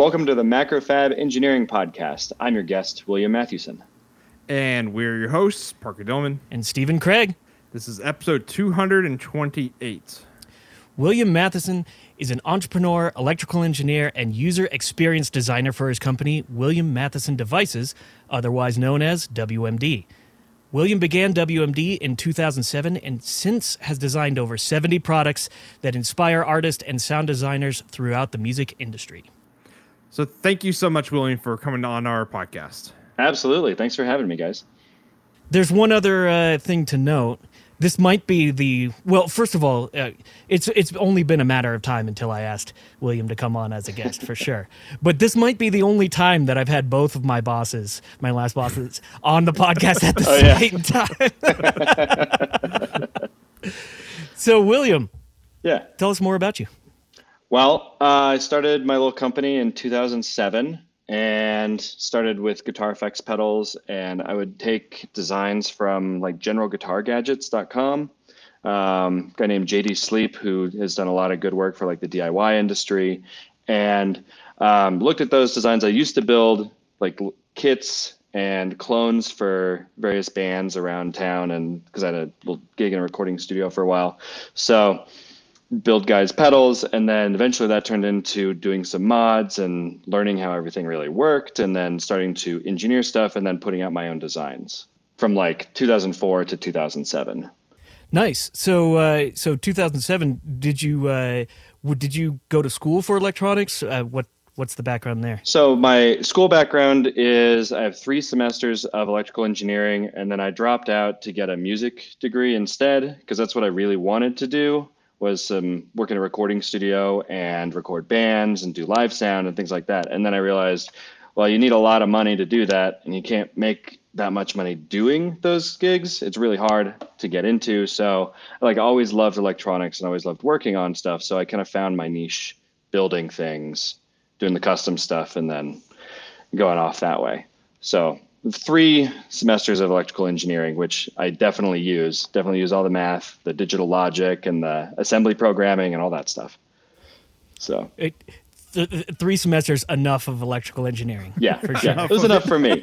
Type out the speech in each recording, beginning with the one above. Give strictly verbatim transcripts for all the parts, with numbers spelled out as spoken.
Welcome to the Macrofab Engineering Podcast. I'm your guest, William Mathewson. And we're your hosts, Parker Dillman. And Stephen Craig. This is episode two twenty-eight. William Mathewson is an entrepreneur, electrical engineer, and user experience designer for his company, William Mathewson Devices, otherwise known as W M D. William began W M D in two thousand seven and since has designed over seventy products that inspire artists and sound designers throughout the music industry. So thank you so much, William, for coming on our podcast. Absolutely. Thanks for having me, guys. There's one other uh, thing to note. This might be the, well, first of all, uh, it's it's only been a matter of time until I asked William to come on as a guest, for sure. But this might be the only time that I've had both of my bosses, my last bosses, on the podcast at the oh, same yeah. time. So, William, yeah, tell us more about you. Well, uh, I started my little company in two thousand seven and started with guitar effects pedals, and I would take designs from like General Guitar Gadgets dot com. Um, a guy named J D Sleep, who has done a lot of good work for like the D I Y industry, and um, looked at those designs. I used to build like kits and clones for various bands around town, and because I had a little gig in a recording studio for a while, so build guys pedals, and then eventually that turned into doing some mods and learning how everything really worked, and then starting to engineer stuff, and then putting out my own designs from like two thousand four to two thousand seven. Nice. So, uh, so two thousand seven, did you uh, w- did you go to school for electronics? Uh, what what's the background there? So my school background is I have three semesters of electrical engineering, and then I dropped out to get a music degree instead, because that's what I really wanted to do. was some work in a recording studio and record bands and do live sound and things like that. And then I realized, well, you need a lot of money to do that, and you can't make that much money doing those gigs. It's really hard to get into. So like, I always loved electronics and always loved working on stuff. So I kind of found my niche building things, doing the custom stuff, and then going off that way. So three semesters of electrical engineering, which I definitely use, definitely use all the math, the digital logic, and the assembly programming and all that stuff. So it, th- three semesters, enough of electrical engineering. Yeah, for sure. Yeah, it was enough for me.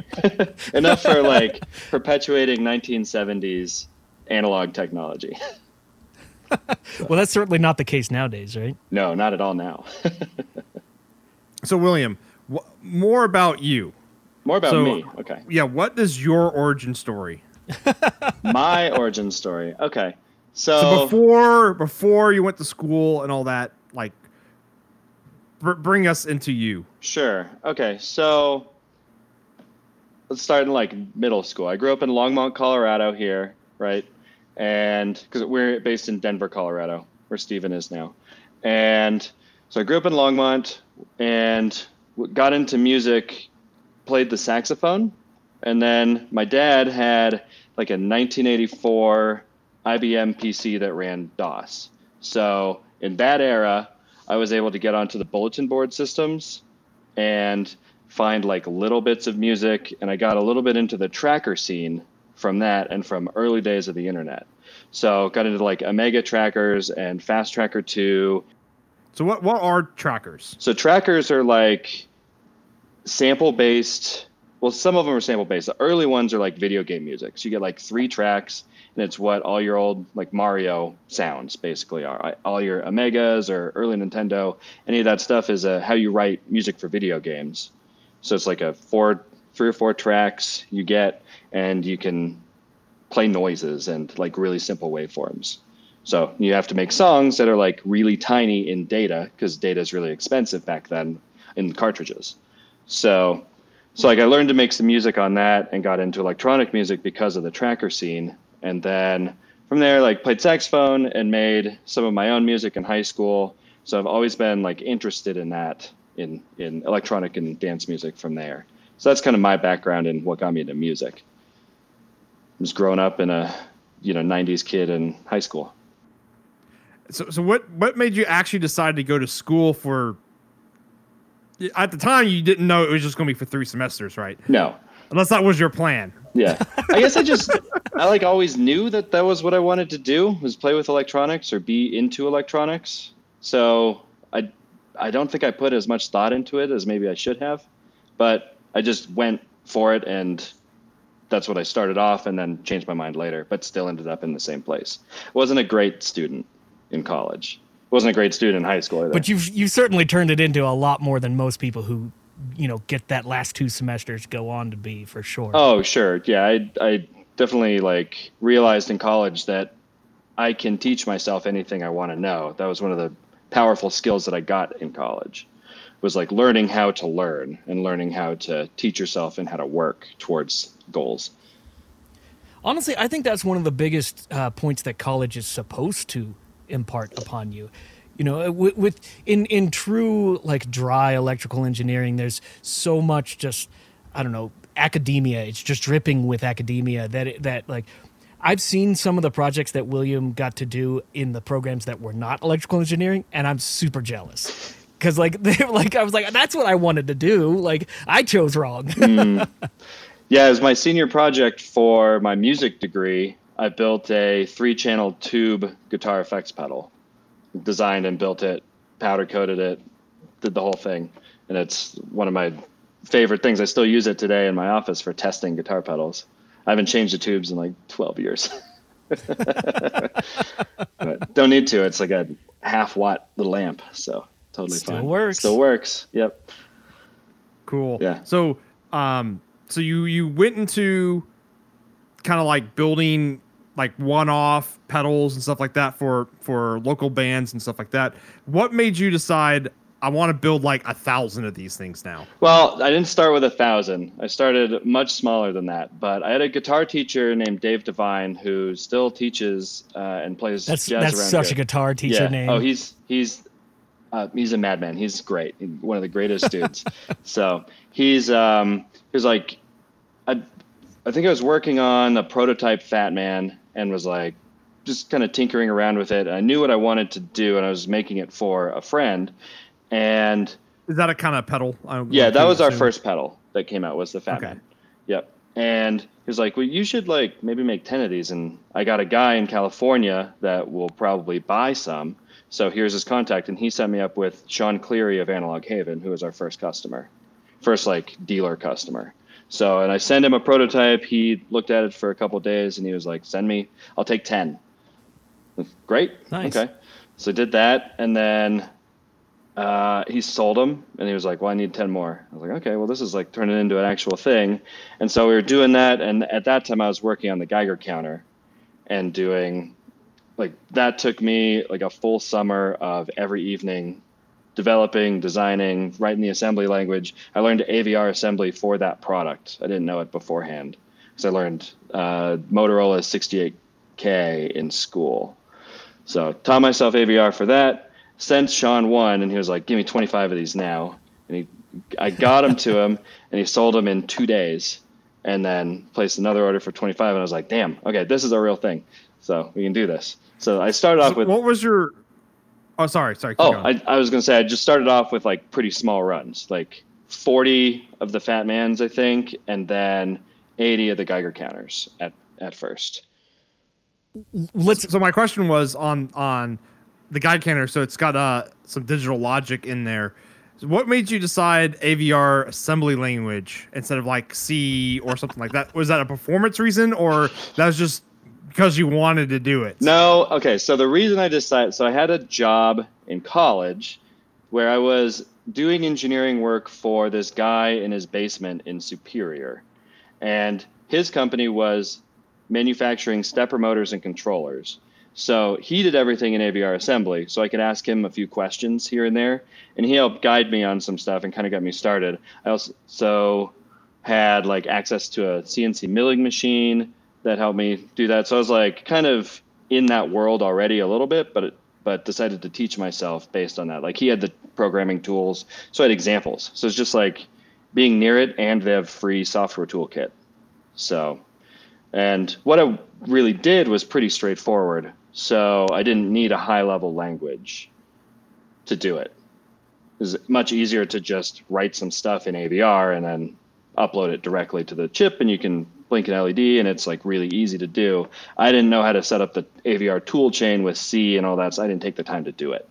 Enough for like perpetuating nineteen seventies analog technology. So. Well, that's certainly not the case nowadays, right? No, not at all now. So, William, wh- more about you. More about so, me. Okay. Yeah. What is your origin story? My origin story. Okay. So, so before before you went to school and all that, like, br- bring us into you. Sure. Okay. So let's start in like middle school. I grew up in Longmont, Colorado here, right? And because we're based in Denver, Colorado, where Stephen is now. And so I grew up in Longmont and got into music, played the saxophone, and then my dad had like a nineteen eighty-four I B M P C that ran DOS. So in that era, I was able to get onto the bulletin board systems and find like little bits of music, and I got a little bit into the tracker scene from that and from early days of the internet. So got into like Omega trackers and Fast Tracker two. So what what are trackers? So trackers are like sample-based, well, some of them are sample-based. The early ones are like video game music. So you get like three tracks, and it's what all your old like Mario sounds basically are. All your Omegas or early Nintendo, any of that stuff is uh, how you write music for video games. So it's like a four, three or four tracks you get, and you can play noises and like really simple waveforms. So you have to make songs that are like really tiny in data, because data is really expensive back then in cartridges. So, so like I learned to make some music on that and got into electronic music because of the tracker scene. And then from there, like played saxophone and made some of my own music in high school. So I've always been like interested in that, in, in electronic and dance music from there. So that's kind of my background and what got me into music. I was growing up in a, you know, nineties kid in high school. So, so what, what made you actually decide to go to school for? At the time, you didn't know it was just going to be for three semesters, right? No. Unless that was your plan. Yeah. I guess I just, I like always knew that that was what I wanted to do, was play with electronics or be into electronics. So I I don't think I put as much thought into it as maybe I should have, but I just went for it, and that's what I started off, and then changed my mind later, but still ended up in the same place. Wasn't a great student in college. Wasn't a great student in high school either. But you've, you've certainly turned it into a lot more than most people who, you know, get that last two semesters go on to be, for sure. Oh, sure. Yeah, I, I definitely, like, realized in college that I can teach myself anything I want to know. That was one of the powerful skills that I got in college, was like learning how to learn and learning how to teach yourself and how to work towards goals. Honestly, I think that's one of the biggest uh, points that college is supposed to impart upon you. You know, with, with in, in true like dry electrical engineering, there's so much just, I don't know, academia. It's just dripping with academia that it, that like, I've seen some of the projects that William got to do in the programs that were not electrical engineering, and I'm super jealous. Because, like, they, like, I was like, that's what I wanted to do. Like, I chose wrong. mm. Yeah, it was my senior project for my music degree. I built a three-channel tube guitar effects pedal. Designed and built it, powder-coated it, did the whole thing. And it's one of my favorite things. I still use it today in my office for testing guitar pedals. I haven't changed the tubes in like twelve years. But don't need to. It's like a half-watt little amp, so... Totally Still fine. works. Still works. Yep. Cool. Yeah. So, um, so you, you went into kind of like building like one-off pedals and stuff like that for, for local bands and stuff like that. What made you decide I want to build like a thousand of these things now? Well, I didn't start with a thousand. I started much smaller than that, but I had a guitar teacher named Dave Devine who still teaches, uh, and plays that's, jazz. That's around such here. a guitar teacher yeah. name. Oh, he's, he's, Uh, he's a madman. He's great. He's one of the greatest dudes. So he's, um, he was like, I, I think I was working on the prototype Fat Man and was like, just kind of tinkering around with it. I knew what I wanted to do and I was making it for a friend. And is that a kind of pedal? I, yeah, I that was assume. our first pedal that came out was the Fat okay. Man. Yep. And he was like, well, you should like maybe make ten of these. And I got a guy in California that will probably buy some. So here's his contact, and he set me up with Sean Cleary of Analog Haven, who was our first customer, first like dealer customer. So, and I sent him a prototype. He looked at it for a couple of days, and he was like, "Send me, I'll take ten." Great, nice. Okay. So I did that, and then uh, he sold them, and he was like, "Well, I need ten more." I was like, "Okay, well, this is like turning into an actual thing." And so we were doing that, and at that time, I was working on the Geiger counter, and doing. Like that took me like a full summer of every evening developing, designing, writing the assembly language. I learned A V R assembly for that product. I didn't know it beforehand because I learned uh, Motorola sixty-eight K in school. So taught myself A V R for that. Sent Sean one and he was like, give me twenty-five of these now. And he, I got them to him and he sold them in two days and then placed another order for twenty-five. And I was like, damn, okay, this is a real thing. So we can do this. So I started off so with... What was your... Oh, sorry, sorry. Oh, I, I was going to say, I just started off with like pretty small runs, like forty of the Fat Mans, I think, and then eighty of the Geiger counters at, at first. Let's. So my question was on, on the Geiger counter, so it's got uh, some digital logic in there. So what made you decide A V R assembly language instead of like C or something like that? Was that a performance reason or that was just... Because you wanted to do it. No. Okay. So the reason I decided, so I had a job in college where I was doing engineering work for this guy in his basement in Superior. And his company was manufacturing stepper motors and controllers. So he did everything in A V R assembly. So I could ask him a few questions here and there. And he helped guide me on some stuff and kind of got me started. I also so had like access to a C N C milling machine. That helped me do that. So I was like kind of in that world already a little bit, but it, but decided to teach myself based on that. Like he had the programming tools, so I had examples. So it's just like being near it and they have free software toolkit. So, and what I really did was pretty straightforward. So I didn't need a high level language to do it. It was much easier to just write some stuff in A V R and then upload it directly to the chip and you can blink an L E D and it's like really easy to do. I didn't know how to set up the A V R tool chain with C and all that, so I didn't take the time to do it.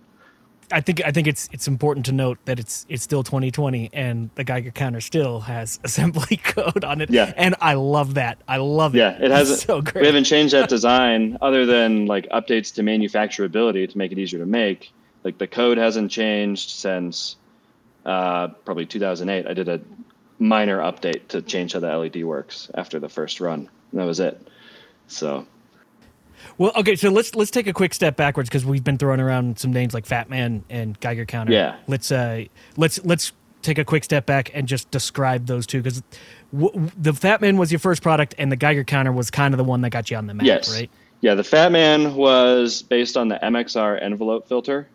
I think I think it's it's important to note that it's it's still twenty twenty and the Geiger counter still has assembly code on it. Yeah. And I love that. I love it. Yeah, it hasn't. So great. We haven't changed that design other than like updates to manufacturability to make it easier to make. Like the code hasn't changed since uh, probably two thousand eight. I did a minor update to change how the L E D works after the first run. And that was it. So. Well, okay, so let's let's take a quick step backwards because we've been throwing around some names like Fat Man and Geiger Counter. Yeah. Let's uh, let's let's take a quick step back and just describe those two because w- the Fat Man was your first product and the Geiger Counter was kind of the one that got you on the map, yes. right? Yeah, the Fat Man was based on the M X R envelope filter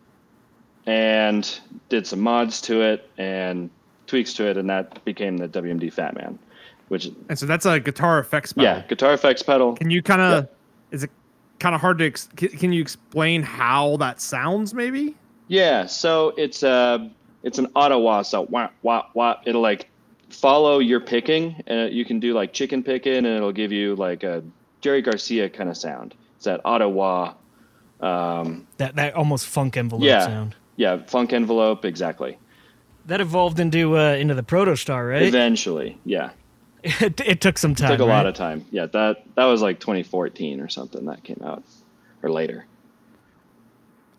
and did some mods to it and tweaks to it, and that became the W M D Fat Man, which and so that's a guitar effects pedal. Yeah, guitar effects pedal. Can you kind of yeah. is it kind of hard to ex- can you explain how that sounds maybe? Yeah, so it's a it's an auto wah, so wah wah wah. It'll like follow your picking, and you can do like chicken picking, and it'll give you like a Jerry Garcia kind of sound. It's that auto wah. Um, that that almost funk envelope yeah, sound. Yeah, funk envelope, exactly. That evolved into uh, into the Protostar, right? Eventually, yeah. It, it took some time. It took a right? lot of time. Yeah, that that was like twenty fourteen or something that came out, or later.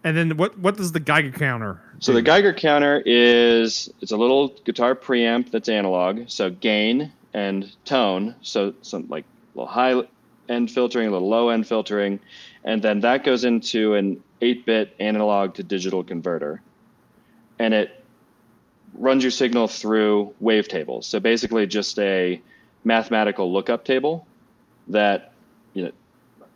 And then what, what does the Geiger counter do? So the Geiger counter is it's a little guitar preamp that's analog, so gain and tone, so some like little high end filtering, a little low end filtering, and then that goes into an eight-bit analog to digital converter, and it runs your signal through wavetables. So basically just a mathematical lookup table that, you know,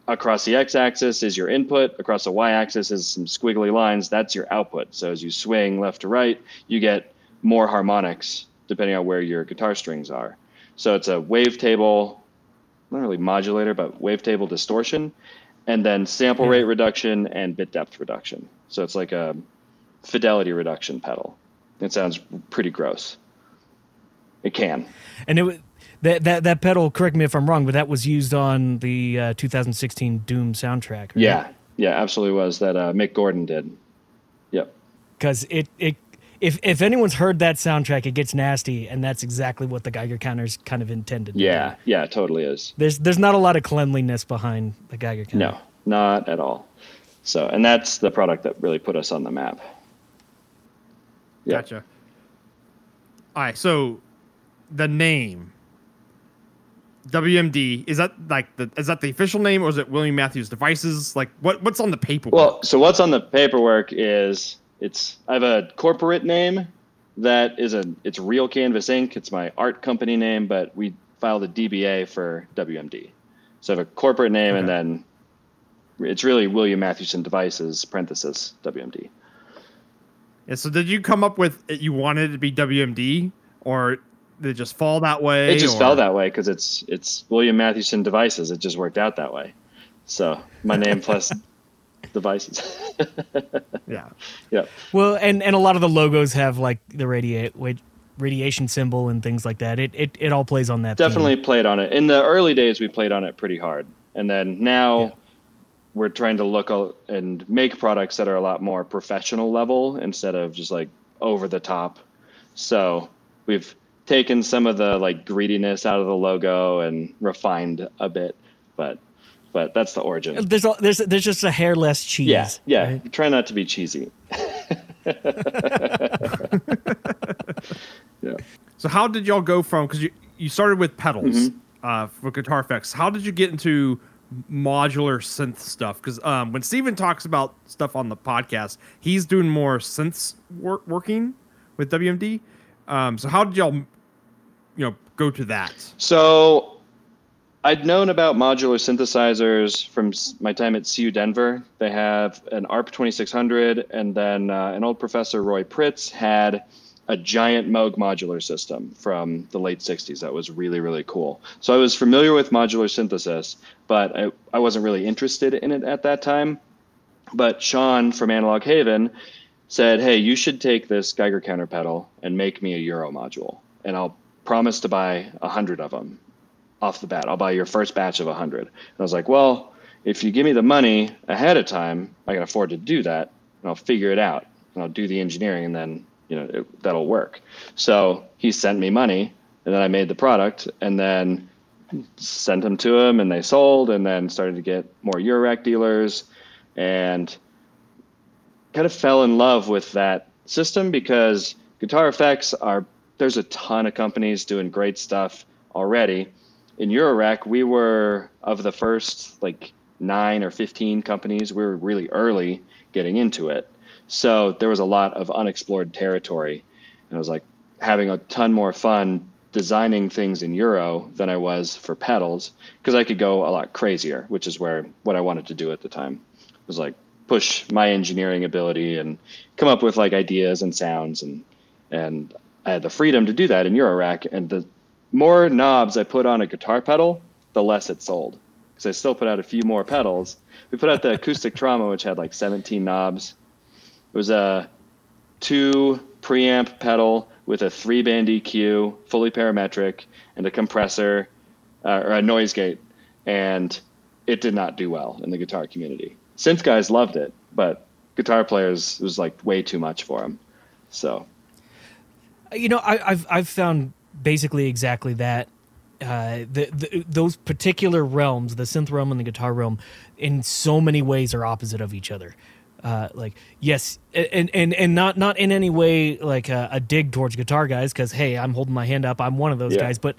across the x-axis is your input, across the y-axis is some squiggly lines, that's your output. So as you swing left to right, you get more harmonics depending on where your guitar strings are. So it's a wavetable, not really modulator, but wavetable distortion, and then sample rate reduction and bit depth reduction. So it's like a fidelity reduction pedal. It sounds pretty gross. It can. And it that that that pedal, correct me if I'm wrong, but that was used on the uh, two thousand sixteen Doom soundtrack, right? Yeah. Yeah, absolutely was. That uh, Mick Gordon did. Yep. Because it, it if if anyone's heard that soundtrack, it gets nasty, and that's exactly what the Geiger counter's kind of intended. Yeah, to. yeah, it totally is. There's there's not a lot of cleanliness behind the Geiger counter. No, not at all. So, and that's the product that really put us on the map. Yep. Gotcha. All right, so the name W M D, is that like the is that the official name, or is it William Mathewson Devices? Like what what's on the paperwork? Well, so what's on the paperwork is it's I have a corporate name that is a it's Real Canvas Incorporated. It's my art company name, but we filed a D B A for W M D. So I have a corporate name, okay. and then it's really William Mathewson Devices parenthesis W M D. Yeah, so did you come up with it, you wanted it to be W M D, or did it just fall that way? It just or? fell that way because it's it's William Mathewson Devices. It just worked out that way. So my name plus devices. yeah. Yeah. Well, and, and a lot of the logos have like the radiate, radiation symbol and things like that. It it, it all plays on that. Definitely theme. Played on it. In the early days, we played on it pretty hard. And then now... Yeah. We're trying to look and make products that are a lot more professional level instead of just like over the top. So we've taken some of the like greediness out of the logo and refined a bit, but but that's the origin. There's a, there's there's just a hair less cheese. Yeah, yeah. Right? Try not to be cheesy. yeah. So how did y'all go from because you you started with pedals mm-hmm. uh, for guitar effects? How did you get into modular synth stuff? Because um, when Stephen talks about stuff on the podcast, he's doing more synths work, working with W M D. Um, so how did y'all, you know, go to that? So I'd known about modular synthesizers from my time at C U Denver. They have an A R P twenty-six hundred, and then uh, an old professor, Roy Pritz, had a giant Moog modular system from the late sixties that was really, really cool. So I was familiar with modular synthesis, but I, I wasn't really interested in it at that time. But Sean from Analog Haven said, hey, you should take this Geiger counter pedal and make me a Euro module, and I'll promise to buy one hundred of them off the bat. I'll buy your first batch of one hundred. And I was like, well, if you give me the money ahead of time, I can afford to do that, and I'll figure it out. and I'll do the engineering, and then, you know, it, that'll work. So he sent me money, and then I made the product, and then sent them to him, and they sold, and then started to get more Eurorack dealers, and kind of fell in love with that system because guitar effects are, there's a ton of companies doing great stuff already. In Eurorack, we were of the first like nine or fifteen companies. We were really early getting into it. So there was a lot of unexplored territory. And I was like having a ton more fun designing things in Euro than I was for pedals because I could go a lot crazier, which is where what I wanted to do at the time. It was like push my engineering ability and come up with like ideas and sounds. And, and I had the freedom to do that in Eurorack. And the more knobs I put on a guitar pedal, the less it sold. Because I still put out a few more pedals. We put out the Acoustic Trauma, which had like seventeen knobs. It was a two preamp pedal with a three-band E Q, fully parametric, and a compressor, uh, or a noise gate. And it did not do well in the guitar community. Synth guys loved it, but guitar players, it was like way too much for them. So, you know, I, I've I've found basically exactly that. Uh, the, the, those particular realms, the synth realm and the guitar realm, in so many ways are opposite of each other. Uh, like, yes, and and and not not in any way like a, a dig towards guitar guys, because hey, I'm holding my hand up, I'm one of those yeah. guys. But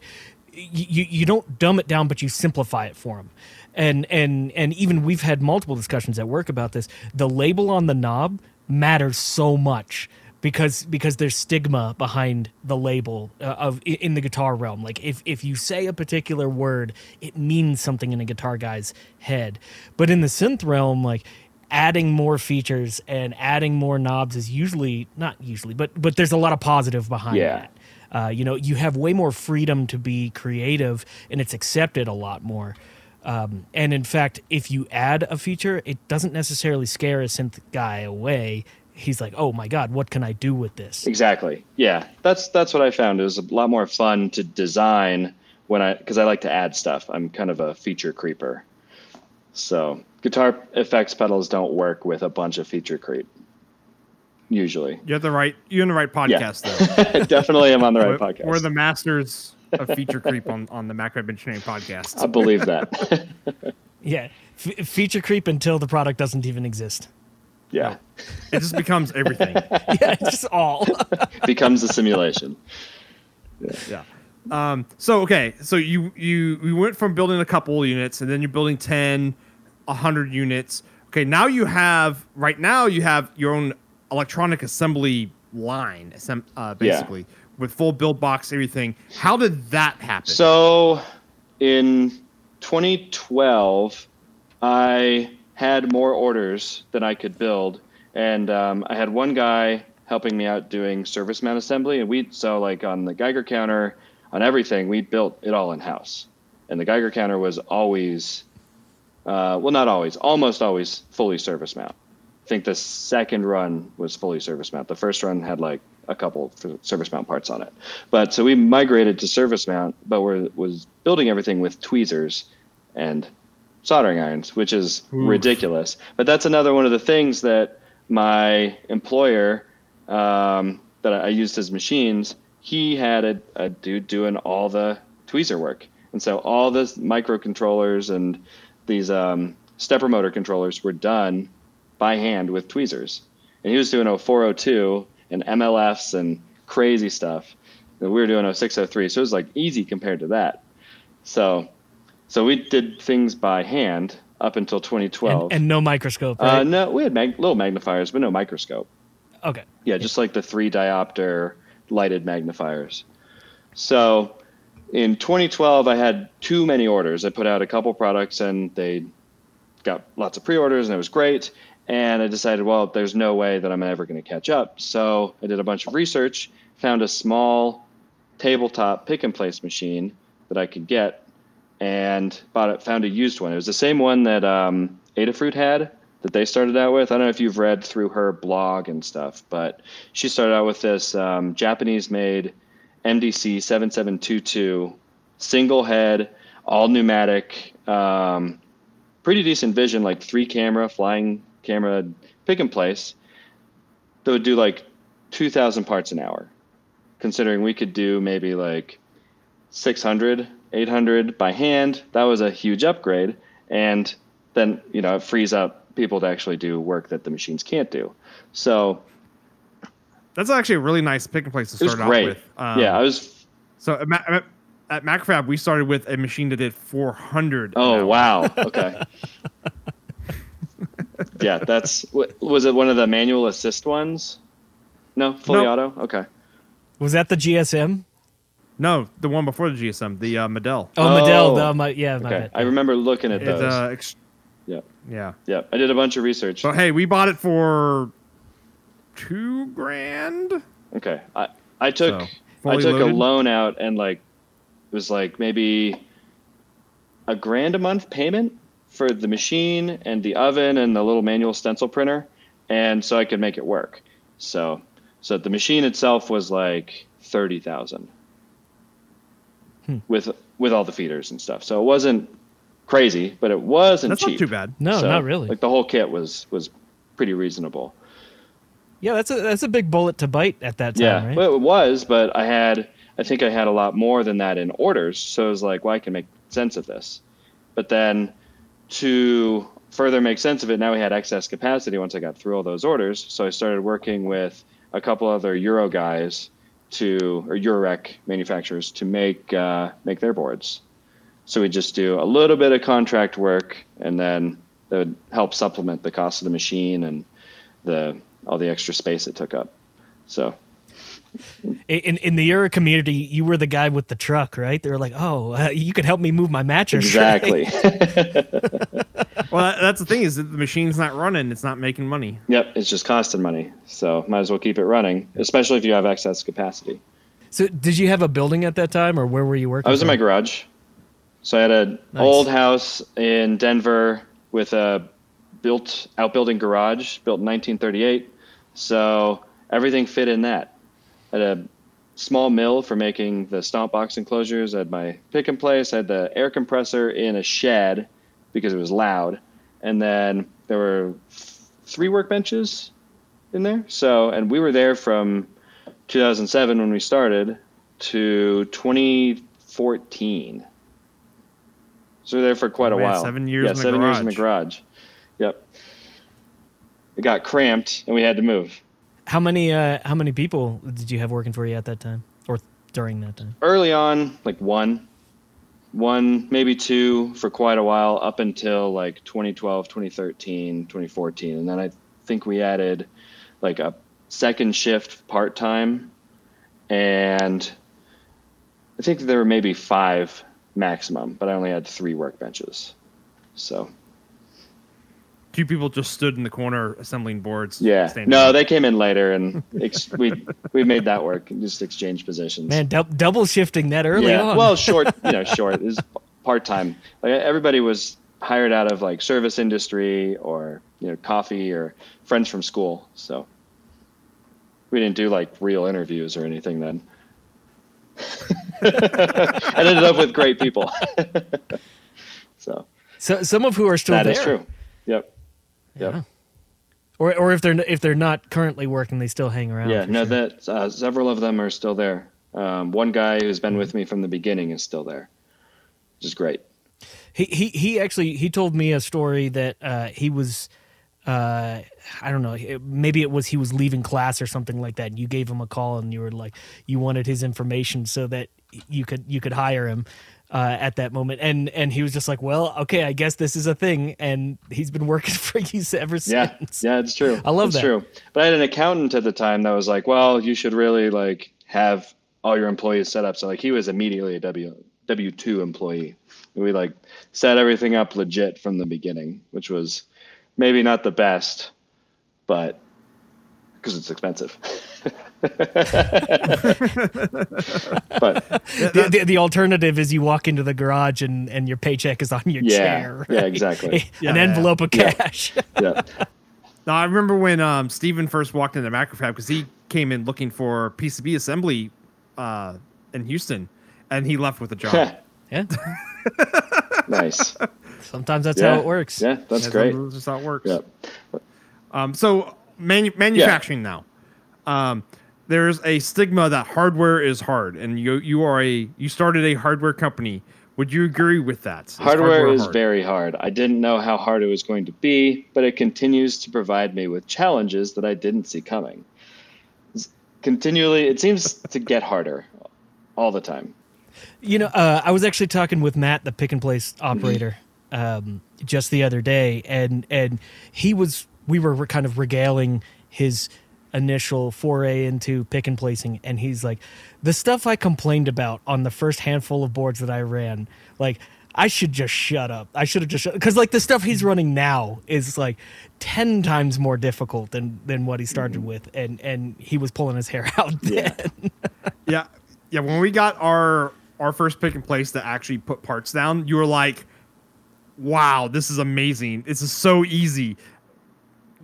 you you don't dumb it down, but you simplify it for them. And and and even we've had multiple discussions at work about this. The label on the knob matters so much. Because because there's stigma behind the label uh, of in the guitar realm. Like if, if you say a particular word, it means something in a guitar guy's head. But in the synth realm, like adding more features and adding more knobs is usually not usually, but but there's a lot of positive behind yeah. that. Uh, you know, you have way more freedom to be creative, and it's accepted a lot more. Um, and in fact, if you add a feature, it doesn't necessarily scare a synth guy away. He's like, oh my God, what can I do with this? Exactly. Yeah, that's that's what I found. It was a lot more fun to design when I, because I like to add stuff. I'm kind of a feature creeper. So guitar effects pedals don't work with a bunch of feature creep. Usually, you're the right you're in the right podcast yeah. though. Definitely, I'm on the right we're, podcast. We're the masters of feature creep on on the Macrofab Engineering podcast. I believe that. yeah, F- feature creep until the product doesn't even exist. Yeah. It just becomes everything. yeah, it's just all. becomes a simulation. Yeah. yeah. Um, so, okay. So you, you, you went from building a couple units, and then you're building ten, one hundred units. Okay, now you have, right now you have your own electronic assembly line, uh, basically, yeah. with full build box, everything. How did that happen? So in twenty twelve, I... had more orders than I could build. And um, I had one guy helping me out doing service mount assembly. And we, so like on the Geiger counter, on everything, we built it all in house. And the Geiger counter was always, uh, well, not always, almost always fully service mount. I think the second run was fully service mount. The first run had like a couple service mount parts on it. But so we migrated to service mount, but we're was building everything with tweezers and soldering irons, which is Oof. ridiculous. But that's another one of the things that my employer um, that I used his machines, he had a, a dude doing all the tweezer work. And so all the microcontrollers and these um, stepper motor controllers were done by hand with tweezers. And he was doing oh four oh two and M L Fs and crazy stuff. And we were doing oh six oh three. So it was like easy compared to that. So... So we did things by hand up until twenty twelve. And, and no microscope, right? Uh, no, we had mag- little magnifiers, but no microscope. Okay. Yeah, just like the three diopter lighted magnifiers. So in twenty twelve, I had too many orders. I put out a couple products, and they got lots of pre-orders, and it was great. And I decided, well, there's no way that I'm ever going to catch up. So I did a bunch of research, found a small tabletop pick-and-place machine that I could get, and bought it, found a used one. It was the same one that um, Adafruit had that they started out with. I don't know if you've read through her blog and stuff, but she started out with this um, Japanese-made M D C seven seven two two, single head, all pneumatic, um, pretty decent vision, like three camera, flying camera, pick and place. that would do like two thousand parts an hour, considering we could do maybe like six hundred, eight hundred by hand. That was a huge upgrade. And then, you know, it frees up people to actually do work that the machines can't do. So that's actually a really nice pick and place to start out with. Um, yeah, I was. So at, Ma- at Macrofab, we started with a machine that did four hundred. Oh, wow. Okay. Yeah, that's. Was it one of the manual assist ones? No, fully nope. auto? Okay. Was that the G S M? No, the one before the G S M, the uh, Medel. Oh, oh. Medel. The, um, yeah, my okay. bad. I remember looking at it, those. Uh, ex- yeah. Yeah. Yeah. I did a bunch of research. So, hey, we bought it for two grand. Okay. I, I took so, I took loaded. a loan out, and like it was like maybe a grand a month payment for the machine and the oven and the little manual stencil printer, and so I could make it work. So so the machine itself was like thirty thousand. Hmm. With with all the feeders and stuff. So it wasn't crazy, but it wasn't That's cheap. That's not too bad. No, so, not really. Like the whole kit was was pretty reasonable. Yeah, that's a that's a big bullet to bite at that time, yeah, right? Well, it was, but I had I think I had a lot more than that in orders, so I was like, well, I can make sense of this. But then to further make sense of it, now we had excess capacity once I got through all those orders, so I started working with a couple other Euro guys to or Eurorack manufacturers to make uh, make their boards. So we just do a little bit of contract work, and then that would help supplement the cost of the machine and the all the extra space it took up. So in in the Euro community, you were the guy with the truck, right? They were like, oh, uh, you could help me move my mattress. Exactly. Well, that's the thing, is that the machine's not running. It's not making money. Yep. It's just costing money. So might as well keep it running, especially if you have excess capacity. So did you have a building at that time, or where were you working? I was from? in my garage. So I had an nice. old house in Denver with a built outbuilding garage built in nineteen thirty-eight. So everything fit in that. I had a small mill for making the stomp box enclosures. I had my pick and place. I had the air compressor in a shed because it was loud. And then there were f- three workbenches in there. So, and we were there from two thousand seven when we started to twenty fourteen. So we were there for quite oh, a man, while. Seven years yeah, in the seven garage. years in the garage. Yep. It got cramped and we had to move. How many uh, how many people did you have working for you at that time, or during that time? Early on, like one, one maybe two for quite a while, up until like twenty twelve, twenty thirteen, twenty fourteen, and then I think we added like a second shift part time, and I think there were maybe five maximum, but I only had three workbenches, so. Two people just stood in the corner assembling boards. Yeah. No, up. They came in later, and ex- we we made that work and just exchanged positions. Man, du- double shifting that early yeah. on. Well, short, you know, short is part time. Like everybody was hired out of like service industry or, you know, coffee or friends from school. So we didn't do like real interviews or anything then. I ended up with great people. so. So some of who are still that there. That is true. Yep. Yep. Yeah. Or or if they're if they're not currently working, they still hang around. Yeah, no, sure. that uh, several of them are still there. Um, one guy who's been with me from the beginning is still there, which is great. He he he actually he told me a story that uh, he was, uh, I don't know, maybe it was he was leaving class or something like that. And you gave him a call and you were like, you wanted his information so that you could you could hire him. Uh, at that moment, and and he was just like, well, okay, I guess this is a thing, and he's been working for you ever since. Yeah, yeah, it's true. I love it's that. True. But I had an accountant at the time that was like, well, you should really like have all your employees set up. So like he was immediately a W W two employee. We like set everything up legit from the beginning, which was maybe not the best, but because it's expensive. But the, the, the alternative is you walk into the garage and, and your paycheck is on your yeah, chair. Right? Yeah, exactly. Yeah, An envelope yeah. of cash. Yeah. yeah. Now I remember when um, Stephen first walked into Macrofab, because he came in looking for P C B assembly uh, in Houston, and he left with a job. Yeah. Nice. Sometimes that's yeah. how it works. Yeah, that's, that's great. That's how it works. Yep. Um, so manu- manufacturing yeah. now. Um, there's a stigma that hardware is hard, and you you are a you started a hardware company. Would you agree with that? Is hardware hardware is hard? Very hard. I didn't know how hard it was going to be, but it continues to provide me with challenges that I didn't see coming. It's continually, it seems to get harder all the time. You know, uh, I was actually talking with Matt, the pick and place operator, um, just the other day, and and he was we were kind of regaling his initial foray into pick and placing, and he's like, the stuff I complained about on the first handful of boards that I ran, like, I should just shut up. I should have just shut up. Because, like, the stuff he's running now is, like, ten times more difficult than, than what he started mm-hmm. with, and, and he was pulling his hair out then. Yeah. yeah. Yeah, when we got our our first pick and place to actually put parts down, you were like, wow, this is amazing. This is so easy.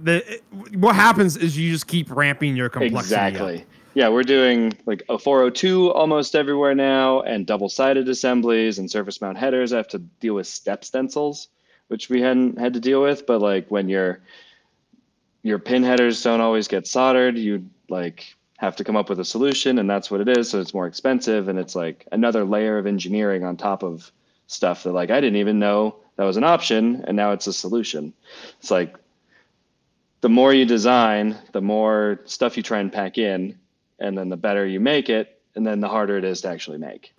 The, what happens is you just keep ramping your complexity exactly. up. Yeah, we're doing like a four oh two almost everywhere now, and double-sided assemblies and surface mount headers. I have to deal with step stencils, which we hadn't had to deal with. But like when your your pin headers don't always get soldered, you like have to come up with a solution, and that's what it is. So it's more expensive, and it's like another layer of engineering on top of stuff that like I didn't even know that was an option, and now it's a solution. It's like, the more you design, the more stuff you try and pack in, and then the better you make it, and then the harder it is to actually make.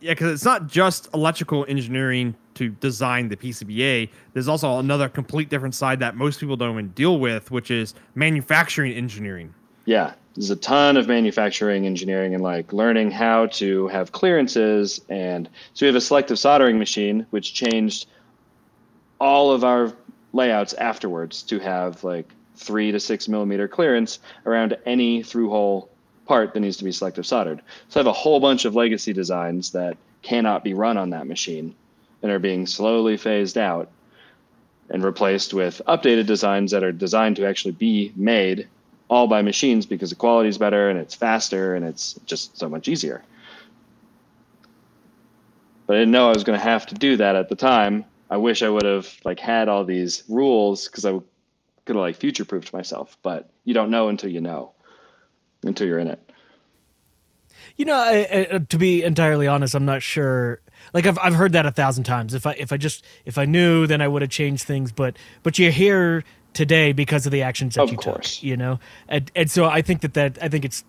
Yeah, because it's not just electrical engineering to design the P C B A. There's also another complete different side that most people don't even deal with, which is manufacturing engineering. Yeah, there's a ton of manufacturing engineering and like learning how to have clearances. And so we have a selective soldering machine, which changed all of our layouts afterwards to have like three to six millimeter clearance around any through hole part that needs to be selective soldered. So I have a whole bunch of legacy designs that cannot be run on that machine and are being slowly phased out and replaced with updated designs that are designed to actually be made all by machines, because the quality is better and it's faster and it's just so much easier. But I didn't know I was going to have to do that at the time. I wish I would have like had all these rules, because I could have like future-proofed myself, but you don't know until you know, until you're in it. You know, I, I, to be entirely honest, I'm not sure. Like I've I've heard that a thousand times. If I if I just if I knew, then I would have changed things. But but you're here today because of the actions that of you course. took. You know, and and so I think that that I think it's.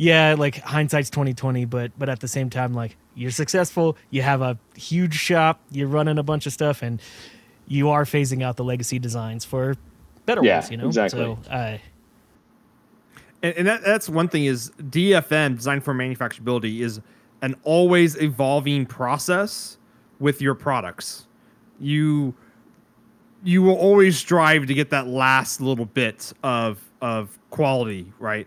Yeah, like hindsight's twenty twenty, but but at the same time, like you're successful, you have a huge shop, you're running a bunch of stuff, and you are phasing out the legacy designs for better yeah, ones, you know? Exactly. So, uh, and and that, that's one thing is D F M, Design for Manufacturability, is an always evolving process with your products. You you will always strive to get that last little bit of of quality, right?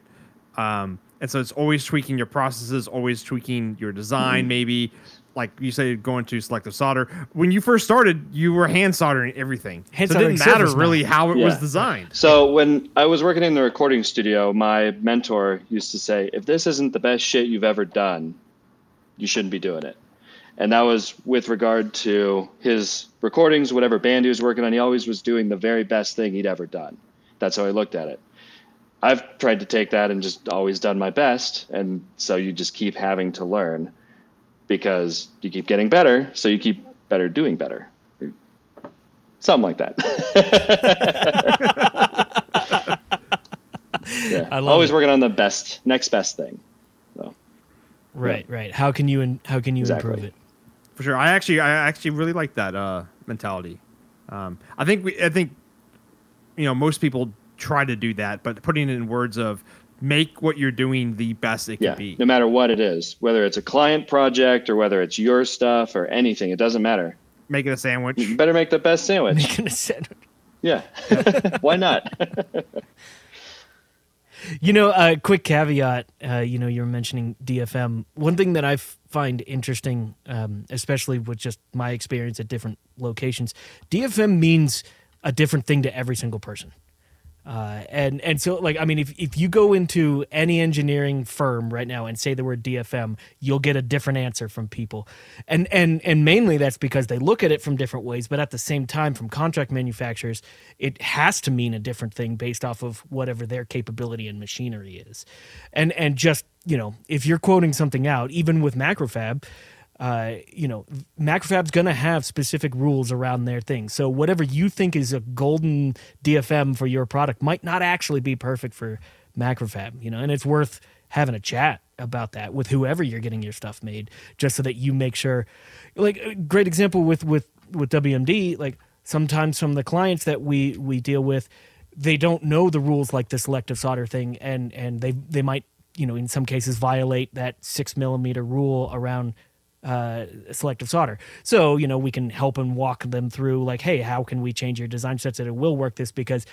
Um And so it's always tweaking your processes, always tweaking your design, mm-hmm. maybe. Like you say, going to selective solder. When you first started, you were hand soldering everything. Hand so soldering it didn't matter really how it yeah. was designed. So when I was working in the recording studio, my mentor used to say, if this isn't the best shit you've ever done, you shouldn't be doing it. And that was with regard to his recordings, whatever band he was working on. He always was doing the very best thing he'd ever done. That's how he looked at it. I've tried to take that and just always done my best. And so you just keep having to learn because you keep getting better. So you keep better doing better. Something like that. yeah. I love always it. Working on the best, next best thing. So, right, yeah. right. How can you, in, how can you exactly. improve it? For sure. I actually, I actually really like that uh, mentality. Um, I think we, I think, you know, most people try to do that, but putting it in words of make what you're doing the best it yeah, can be. No matter what it is, whether it's a client project or whether it's your stuff or anything, it doesn't matter. Make it a sandwich. You better make the best sandwich. Making a sandwich. Yeah. Why not? You know, a uh, quick caveat, uh, you know, you're mentioning D F M. One thing that I find interesting, um, especially with just my experience at different locations, D F M means a different thing to every single person. Uh, and, and so, like, I mean, if, if you go into any engineering firm right now and say the word D F M, you'll get a different answer from people. And, and, and mainly that's because they look at it from different ways, but at the same time, from contract manufacturers, it has to mean a different thing based off of whatever their capability and machinery is. And, and just, you know, if you're quoting something out, even with Macrofab, Uh, you know, Macrofab's going to have specific rules around their thing. So whatever you think is a golden D F M for your product might not actually be perfect for Macrofab, you know, and it's worth having a chat about that with whoever you're getting your stuff made, just so that you make sure, like, a great example with, with, with W M D, like sometimes some of the clients that we, we deal with, they don't know the rules like the selective solder thing. And, and they, they might, you know, in some cases violate that six millimeter rule around uh selective solder. So, you know, we can help and walk them through, like, hey, how can we change your design such that it will work this? Because,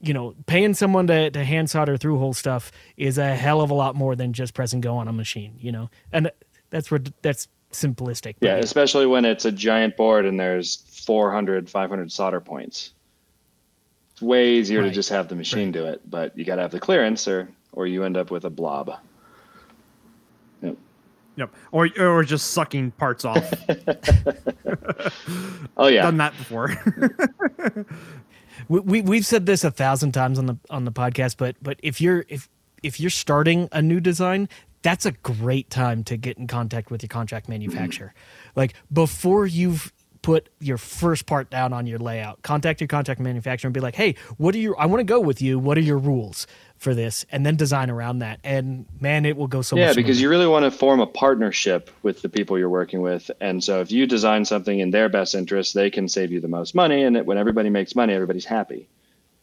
you know, paying someone to, to hand solder through hole stuff is a hell of a lot more than just press and go on a machine, you know? And that's where that's simplistic. Yeah, especially when it's a giant board and there's four hundred, five hundred solder points. It's way easier right. to just have the machine right. do it, but you got to have the clearance or or you end up with a blob. Yep. Yep, or or just sucking parts off. Oh yeah, done that before. we, we we've said this a thousand times on the on the podcast, but but if you're if if you're starting a new design, that's a great time to get in contact with your contract manufacturer. Mm-hmm. Like before you've put your first part down on your layout, contact your contract manufacturer and be like, hey, what are your? I want to go with you. What are your rules for this? And then design around that. And man, it will go so yeah, much. Yeah, because smoother. You really want to form a partnership with the people you're working with. And so if you design something in their best interest, they can save you the most money. And it, when everybody makes money, everybody's happy.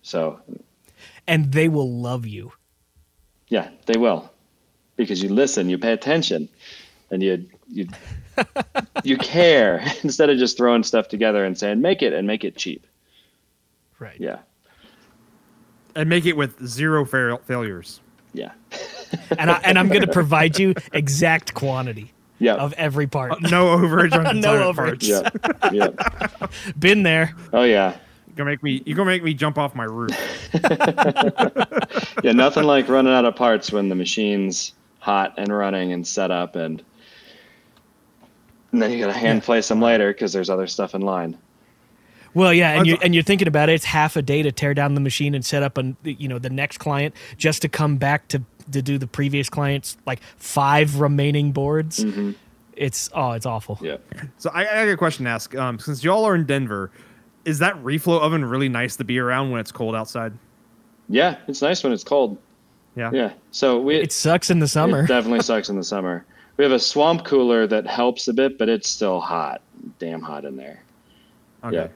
So, and they will love you. Yeah, they will. Because you listen, you pay attention, and you you you care instead of just throwing stuff together and saying, make it and make it cheap. Right. Yeah. And make it with zero fail- failures. Yeah. and, I, and I'm going to provide you exact quantity yep. of every part. Uh, no overage on the no overage. Yep. Yep. Been there. Oh, yeah. You're going to make me jump off my roof. Yeah, nothing like running out of parts when the machine's hot and running and set up. And, and then you got to hand place them later because there's other stuff in line. Well, yeah, and you're, and you're thinking about it. It's half a day to tear down the machine and set up an, you know, the next client just to come back to, to do the previous client's, like, five remaining boards. Mm-hmm. It's oh, it's awful. Yeah. So I, I have a question to ask. Um, since y'all are in Denver, is that reflow oven really nice to be around when it's cold outside? Yeah, it's nice when it's cold. Yeah. Yeah. So we It sucks in the summer. It definitely sucks in the summer. We have a swamp cooler that helps a bit, but it's still hot. Damn hot in there. Okay. Yeah.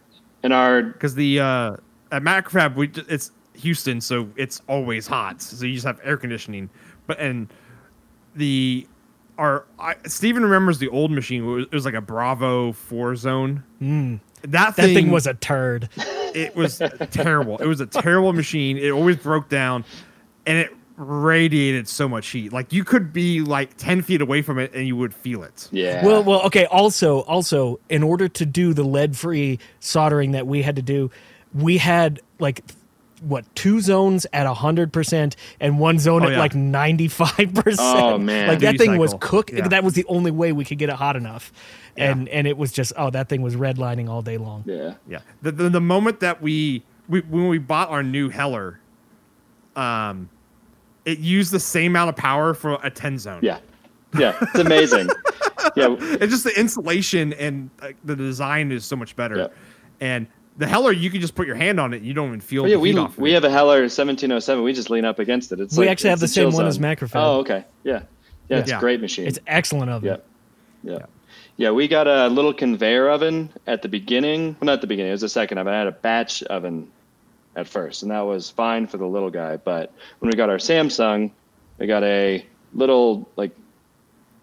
And our because the uh, at Macrofab we it's Houston, so it's always hot. So you just have air conditioning. But and the our I, Steven remembers the old machine. It was, it was like a Bravo four zone. Mm. That thing, that thing was a turd. It was terrible. It was a terrible machine. It always broke down, and it radiated so much heat. Like you could be like ten feet away from it and you would feel it. Yeah. Well, well, okay. Also, also, in order to do the lead-free soldering that we had to do, we had like what two zones at a hundred percent and one zone oh, at yeah. like ninety-five percent. Oh man, like that Duty thing cycle. was cooked. Yeah. That was the only way we could get it hot enough, yeah. and and it was just oh that thing was redlining all day long. Yeah, yeah. The the, the moment that we, we when we bought our new Heller, um. it used the same amount of power for a ten zone. Yeah. Yeah. It's amazing. Yeah. It's just the insulation and uh, the design is so much better. Yeah. And the Heller, you can just put your hand on it. And you don't even feel oh, yeah, the we, heat off. We have a Heller seventeen oh seven. We just lean up against it. It's We like, actually have the same one zone. as Macrofab. Oh, okay. Yeah. Yeah. It's yeah. a great machine. It's excellent oven. Yeah. Yeah. yeah. Yeah. We got a little conveyor oven at the beginning. Well, not the beginning. It was the second oven. I had a batch oven at first, and that was fine for the little guy. But when we got our Samsung, we got a little like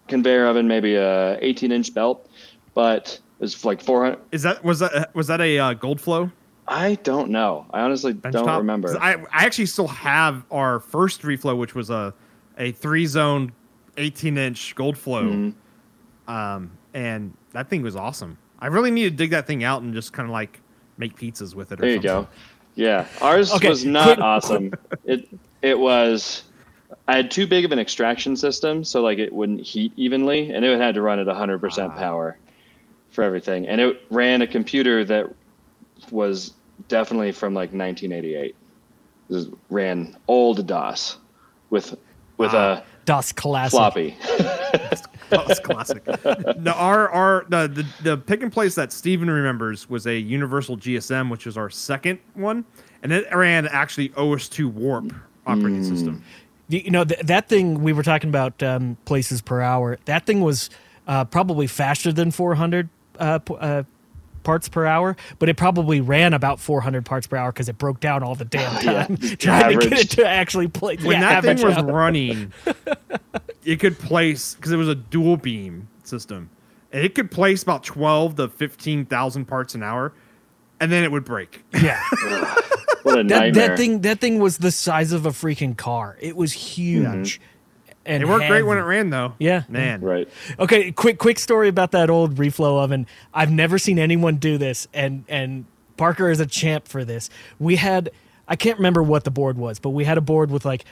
conveyor oven, maybe a eighteen inch belt, but it was like four hundred. Is that was that was that a uh, Gold flow? I don't know. I honestly Bench don't top? remember. I I actually still have our first reflow, which was a a three zone, eighteen inch Gold flow, mm-hmm. um, and that thing was awesome. I really need to dig that thing out and just kind of like make pizzas with it. Or there something. you go. Yeah, ours okay. was not awesome. It it was. I had too big of an extraction system, so like it wouldn't heat evenly, and it had to run at one hundred percent ah. power for everything. And it ran a computer that was definitely from like nineteen eighty-eight. It was, ran old DOS with with ah. a DOS classic floppy. DOS classic. The our our the, the the pick and place that Steven remembers was a Universal G S M, which was our second one, and it ran actually O S two Warp operating mm. system. You know, th- that thing we were talking about, um, places per hour, that thing was uh, probably faster than four hundred uh, p- uh, parts per hour, but it probably ran about four hundred parts per hour because it broke down all the damn time yeah, trying averaged. to get it to actually play. When yeah, that thing was out. running, it could place, because it was a dual beam system, and it could place about twelve to fifteen thousand parts an hour, and then it would break. Yeah. What a nightmare. That, that thing, that thing was the size of a freaking car. It was huge. Mm-hmm. And it worked heavy. Great when it ran, though. Yeah, man. Right. Okay. Quick, quick story about that old reflow oven. I've never seen anyone do this, and and Parker is a champ for this. We had, I can't remember what the board was, but we had a board with like,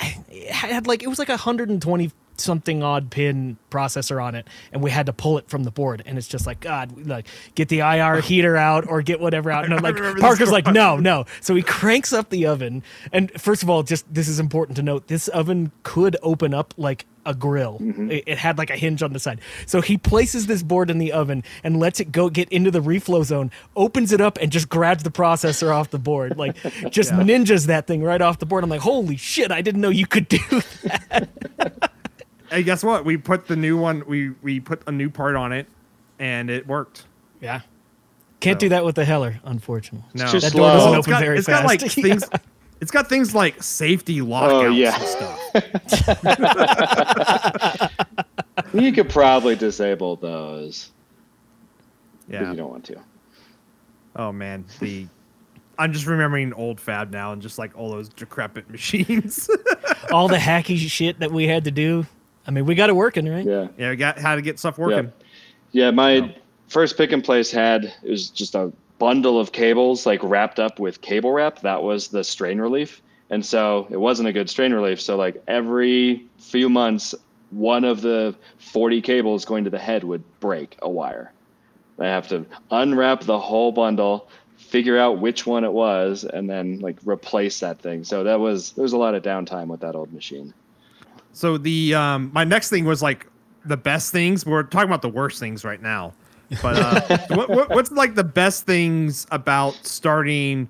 it had like it was like a one hundred twenty something odd pin processor on it, and we had to pull it from the board, and it's just like, God, we like get the I R heater out or get whatever out. And I'm like, Parker's like, no, no. So he cranks up the oven, and first of all, just this is important to note, this oven could open up like a grill. Mm-hmm. It, it had like a hinge on the side. So he places this board in the oven and lets it go get into the reflow zone, opens it up, and just grabs the processor off the board. Like just yeah. ninjas that thing right off the board. I'm like, holy shit, I didn't know you could do that. Hey, guess what? We put the new one, we, we put a new part on it, and it worked. Yeah. Can't so. do that with the Heller, unfortunately. No. It's that slow. Door doesn't open it's got, very it's fast. Got like things, it's got things like safety lockouts oh, yeah. and stuff. You could probably disable those. Yeah. If you don't want to. Oh, man. The... I'm just remembering old Fab now and just like all those decrepit machines. All the hacky shit that we had to do. I mean, we got it working, right? Yeah, yeah, we got how to get stuff working. Yeah, yeah my oh. first pick and place had, it was just a bundle of cables, like wrapped up with cable wrap. That was the strain relief, and so it wasn't a good strain relief. So, like every few months, one of the forty cables going to the head would break a wire. I have to unwrap the whole bundle, figure out which one it was, and then like replace that thing. So that was there was a lot of downtime with that old machine. So the um, my next thing was like the best things. We're talking about the worst things right now, but uh, what, what, what's like the best things about starting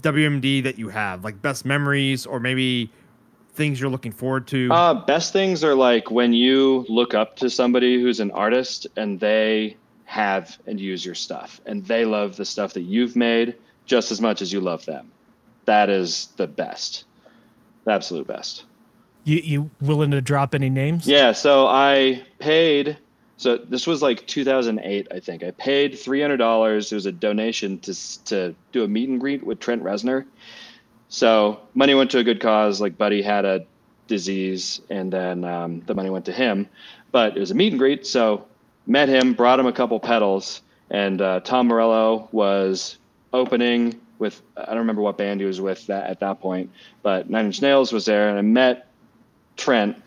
W M D that you have? Like best memories or maybe things you're looking forward to? Uh, best things are like when you look up to somebody who's an artist and they have and use your stuff, and they love the stuff that you've made just as much as you love them. That is the best, the absolute best. You you willing to drop any names? Yeah, so I paid, so this was like two thousand eight, I think. I paid three hundred dollars. It was a donation to to do a meet and greet with Trent Reznor. So money went to a good cause. Like Buddy had a disease, and then um, the money went to him. But it was a meet and greet, so met him, brought him a couple pedals, and uh, Tom Morello was opening with, I don't remember what band he was with that, at that point, but Nine Inch Nails was there, and I met Trent,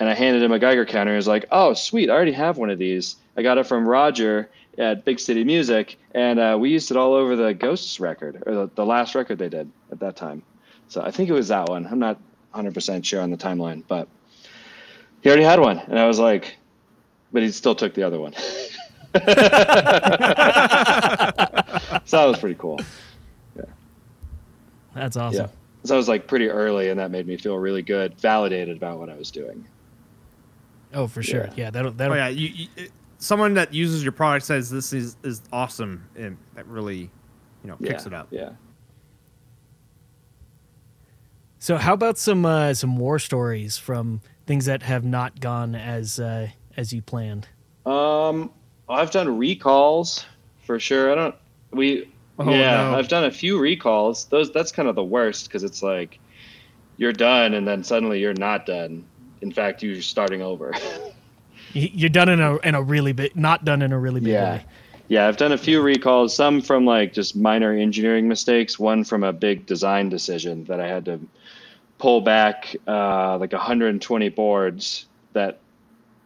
and I handed him a Geiger counter. He was like, oh, sweet, I already have one of these. I got it from Roger at Big City Music, and uh, we used it all over the Ghosts record, or the, the last record they did at that time. So I think it was that one. I'm not one hundred percent sure on the timeline, but he already had one. And I was like, but he still took the other one. So that was pretty cool. Yeah. That's awesome. Yeah. So I was like pretty early, and that made me feel really good, validated about what I was doing. Oh, for sure. Yeah, yeah that'll, that'll... Oh, yeah. You, you, it, someone that uses your product says this is, is awesome, and that really, you know, kicks yeah, it up. Yeah. So how about some uh, some war stories from things that have not gone as uh, as you planned? Um, I've done recalls for sure. I don't we. Oh, yeah, no. I've done a few recalls. Those that's kind of the worst because it's like you're done and then suddenly you're not done. In fact, you're starting over. You're done in a in a really big, not done in a really big yeah. way. Yeah, I've done a few recalls, some from like just minor engineering mistakes, one from a big design decision that I had to pull back uh, like one hundred twenty boards that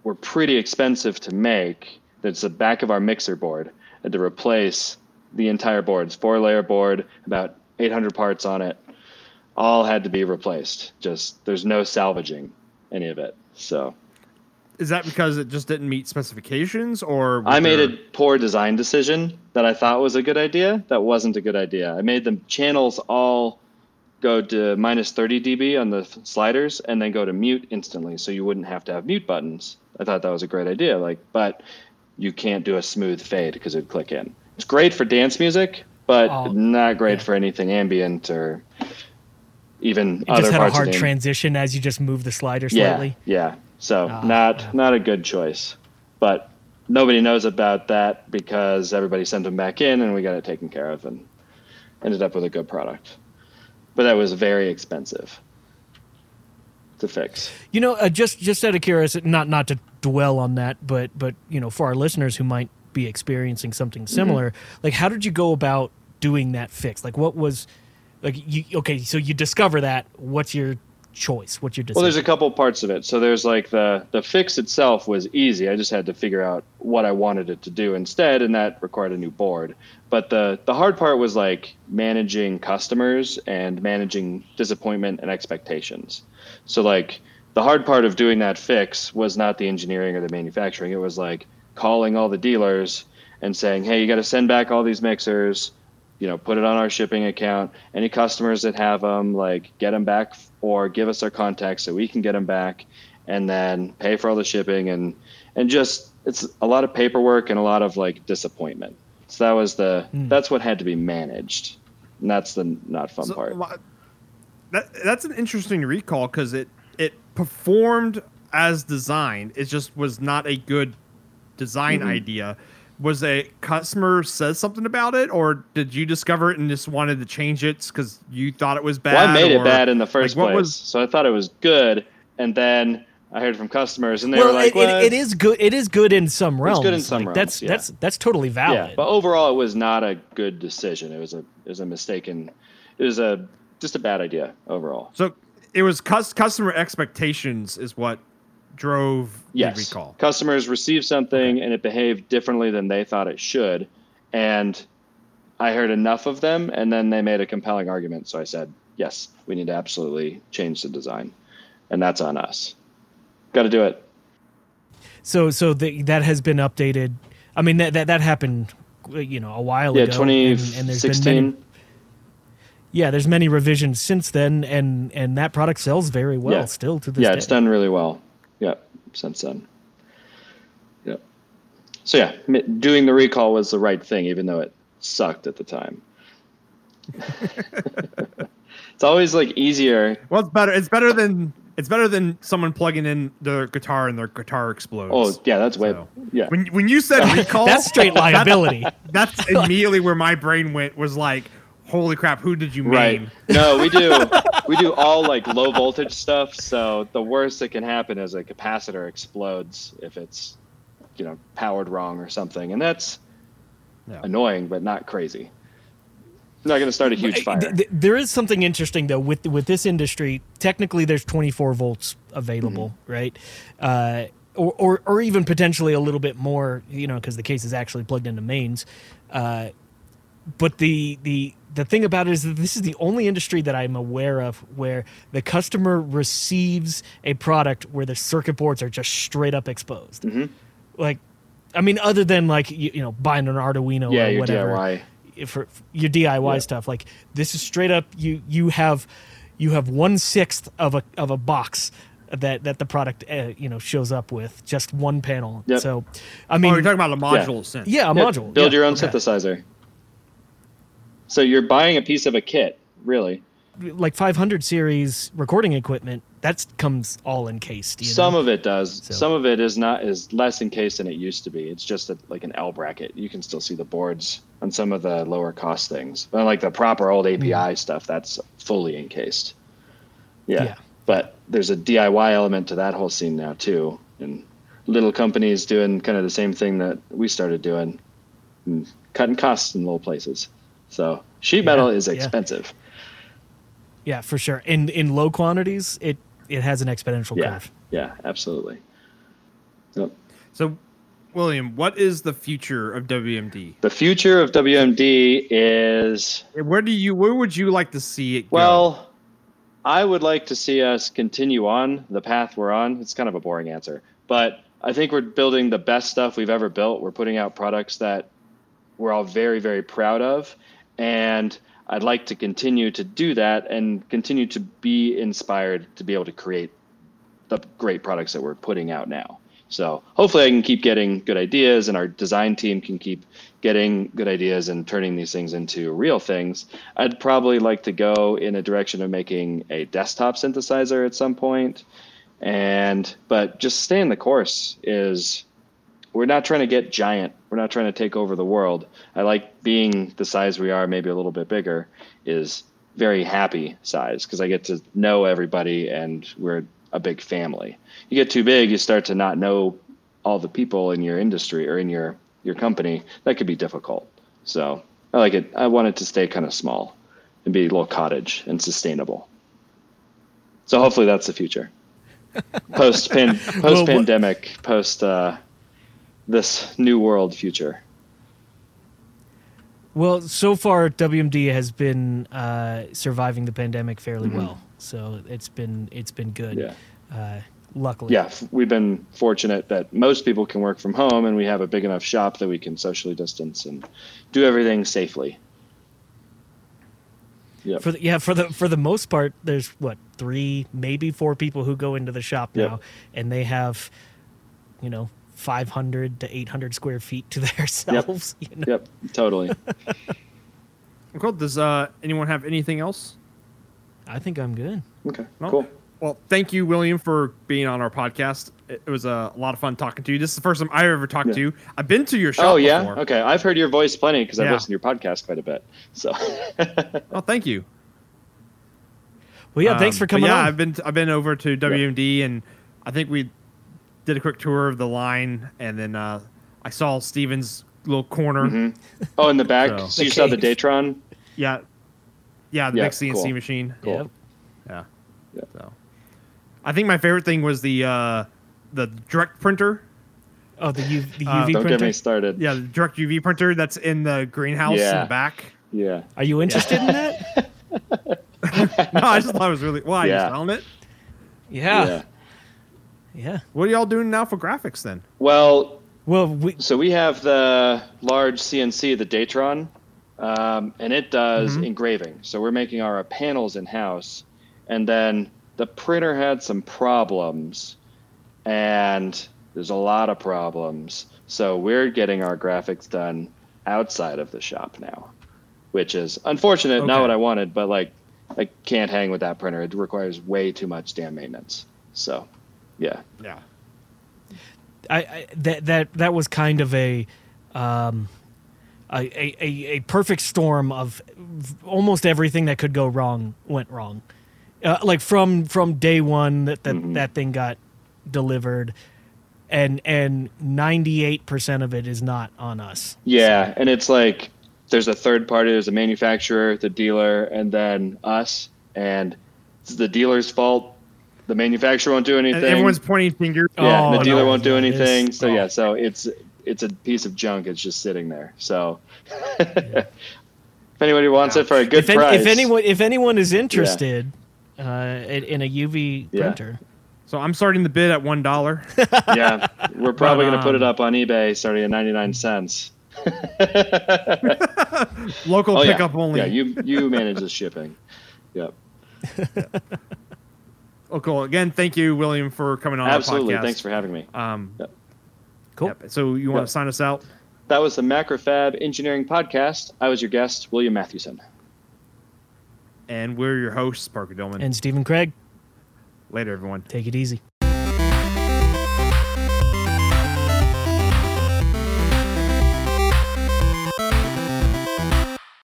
were pretty expensive to make. That's the back of our mixer board. I had to replace the entire board. It's four-layer board, about eight hundred parts on it. All had to be replaced. Just there's no salvaging any of it. So. Is that because it just didn't meet specifications, or I made there... a poor design decision that I thought was a good idea that wasn't a good idea? I made the channels all go to minus thirty decibels on the sliders and then go to mute instantly, so you wouldn't have to have mute buttons. I thought that was a great idea, like, but you can't do a smooth fade because it'd click in. It's great for dance music, but oh, not great yeah. for anything ambient or even it other just had parts a hard of transition as you just move the slider slightly. Yeah. yeah. So uh, not yeah. not a good choice, but nobody knows about that because everybody sent them back in and we got it taken care of and ended up with a good product. But that was very expensive to fix. You know, uh, just just out of curiosity, not not to dwell on that, but but you know, for our listeners who might be experiencing something similar, mm-hmm. like how did you go about doing that fix? Like what was like you, okay, so you discover that, what's your choice, what you're deciding? Well, there's a couple parts of it. So there's like the the fix itself was easy. I just had to figure out what I wanted it to do instead, and that required a new board. But the the hard part was like managing customers and managing disappointment and expectations. So like the hard part of doing that fix was not the engineering or the manufacturing. It was like calling all the dealers and saying, hey, you got to send back all these mixers, you know, put it on our shipping account. Any customers that have them, like, get them back or give us their contacts so we can get them back, and then pay for all the shipping. And, and just, it's a lot of paperwork and a lot of like disappointment. So that was the, mm. that's what had to be managed. And that's the not fun so, part. That, that's an interesting recall because it, it performed as designed. It just was not a good design mm-hmm. idea. Was a customer says something about it, or did you discover it and just wanted to change it because you thought it was bad? Well, I made or, it bad in the first like, place, was, so I thought it was good, and then I heard from customers, and they well, were like, it, well, it, it is good. It is good in some realms. It's good in some like, realms. That's yeah. that's that's totally valid. Yeah, but overall, it was not a good decision. It was a it was a mistaken. It was a just a bad idea overall. So it was cus- customer expectations is what. Drove yes. the recall. Customers received something okay. and it behaved differently than they thought it should. And I heard enough of them, and then they made a compelling argument. So I said, yes, we need to absolutely change the design. And that's on us. Got to do it. So so the, that has been updated. I mean, that that, that happened, you know, a while yeah, ago. Yeah, twenty sixteen. And, and Yeah, there's many revisions since then. And, and that product sells very well yeah. still to this yeah, day. Yeah, it's done really well. Yeah, since then. Yeah. So yeah, doing the recall was the right thing, even though it sucked at the time. It's always like easier. Well, it's better. It's better than it's better than someone plugging in their guitar and their guitar explodes. Oh yeah, that's way. So, yeah. When when you said recall, that's straight liability. That's, that's immediately where my brain went. Was like, holy crap, who did you right. mean? No, we do. We do all like low voltage stuff. So the worst that can happen is a capacitor explodes if it's, you know, powered wrong or something. And that's yeah. annoying, but not crazy. I'm not going to start a huge fire. There is something interesting, though, with with this industry. Technically, there's twenty-four volts available, mm-hmm. right? Uh, or, or, or even potentially a little bit more, you know, because the case is actually plugged into mains. Uh, but the the... The thing about it is that this is the only industry that I'm aware of where the customer receives a product where the circuit boards are just straight up exposed. Mm-hmm. Like, I mean, other than like, you, you know, buying an Arduino yeah, or your whatever, D I Y. For your D I Y yeah. stuff, like this is straight up. You, you have, you have one sixth of a, of a box that, that the product, uh, you know, shows up with just one panel. Yep. So, I mean, oh, you're talking about a module. Yeah. Sense. Yeah. A yeah, module. Build yeah, your own okay. synthesizer. So you're buying a piece of a kit, really. Like five hundred series recording equipment, that comes all encased. You know? Some of it does. So. Some of it is not is less encased than it used to be. It's just a, like an L bracket. You can still see the boards on some of the lower cost things. But like the proper old A P I mm. stuff, that's fully encased. Yeah. yeah. But there's a D I Y element to that whole scene now, too. And little companies doing kind of the same thing that we started doing. and cutting costs in little places. So sheet metal yeah, is expensive. Yeah. yeah, for sure. In in low quantities, it, it has an exponential yeah, curve. Yeah, absolutely. Yep. So, William, what is the future of W M D? The future of W M D is... Where do you? Where would you like to see it go? Well, I would like to see us continue on the path we're on. It's kind of a boring answer, but I think we're building the best stuff we've ever built. We're putting out products that we're all very, very proud of, and I'd like to continue to do that and continue to be inspired to be able to create the great products that we're putting out now. So hopefully I can keep getting good ideas, and our design team can keep getting good ideas and turning these things into real things. I'd probably like to go in a direction of making a desktop synthesizer at some point. And, but just staying the course is, we're not trying to get giant. We're not trying to take over the world. I like being the size we are, maybe a little bit bigger, is very happy size, because I get to know everybody and we're a big family. You get too big, you start to not know all the people in your industry or in your, your company. That could be difficult. So I like it. I want it to stay kind of small and be a little cottage and sustainable. So hopefully that's the future. Post pan, post pandemic, post uh, this new world future. Well, so far W M D has been uh, surviving the pandemic fairly mm-hmm. well. So it's been it's been good. Yeah. Uh, luckily. Yeah, we've been fortunate that most people can work from home, and we have a big enough shop that we can socially distance and do everything safely. Yep. For the, yeah, for the for the most part, there's what, three, maybe four people who go into the shop yep. now, and they have, you know, five hundred to eight hundred square feet to themselves. Yep, you know? Yep. Totally. Cool. Does uh, anyone have anything else? I think I'm good. Okay, well, cool. Well, thank you, William, for being on our podcast. It was a lot of fun talking to you. This is the first time I've ever talked yeah. to you. I've been to your shop Oh, yeah? Before. Okay. I've heard your voice plenty because yeah. I've listened to your podcast quite a bit. So, oh, thank you. Well, yeah, um, thanks for coming yeah, on. Yeah, I've been, I've been over to W M D, yeah. and I think we did a quick tour of the line, and then uh, I saw Steven's little corner. Mm-hmm. Oh, in the back? so, so you cave. Saw the Datron? Yeah. Yeah, the yeah, big C N C cool. machine. Cool. Yeah. yeah. So, I think my favorite thing was the uh, the direct printer. Oh, the, U- the U V uh, don't printer? Don't get me started. Yeah, the direct U V printer that's in the greenhouse yeah. in the back. Yeah. Are you interested yeah. in that? No, I just thought it was really... Well, I yeah. just found it. Yeah. yeah. Yeah. What are y'all doing now for graphics then? Well, well, we- so we have the large C N C, the Datron. Um, and it does mm-hmm. engraving. So we're making our panels in-house. And then the printer had some problems. And there's a lot of problems. So we're getting our graphics done outside of the shop now, which is unfortunate. Okay. Not what I wanted, but like I can't hang with that printer. It requires way too much damn maintenance. So, yeah. Yeah. I, I that, that, that was kind of a... Um, A, a a perfect storm of almost everything that could go wrong went wrong. Uh, like from, from day one that that, mm-hmm. that thing got delivered, and and ninety-eight percent of it is not on us. Yeah, so. And it's like there's a third party, there's a manufacturer, the dealer, and then us. And it's the dealer's fault. The manufacturer won't do anything. And everyone's pointing fingers. Yeah, oh, the dealer no, won't do anything. Is, so oh. yeah, so it's... it's a piece of junk. It's just sitting there. So yeah. if anybody wants yeah. it for a good if any, price, if anyone, if anyone is interested yeah. uh, in a U V yeah. printer. So I'm starting the bid at one dollar. Yeah. We're probably um, going to put it up on eBay starting at ninety-nine cents. Local oh, pickup yeah. only. Yeah. You, you manage the shipping. Yep. Oh, cool. Again, thank you, William, for coming on. Absolutely. The podcast. Thanks for having me. Um, yep. Cool. Yep. So you want yep. to sign us out? That was the Macrofab Engineering Podcast. I was your guest, William Mathewson. And we're your hosts, Parker Dillman. And Stephen Craig. Later, everyone. Take it easy.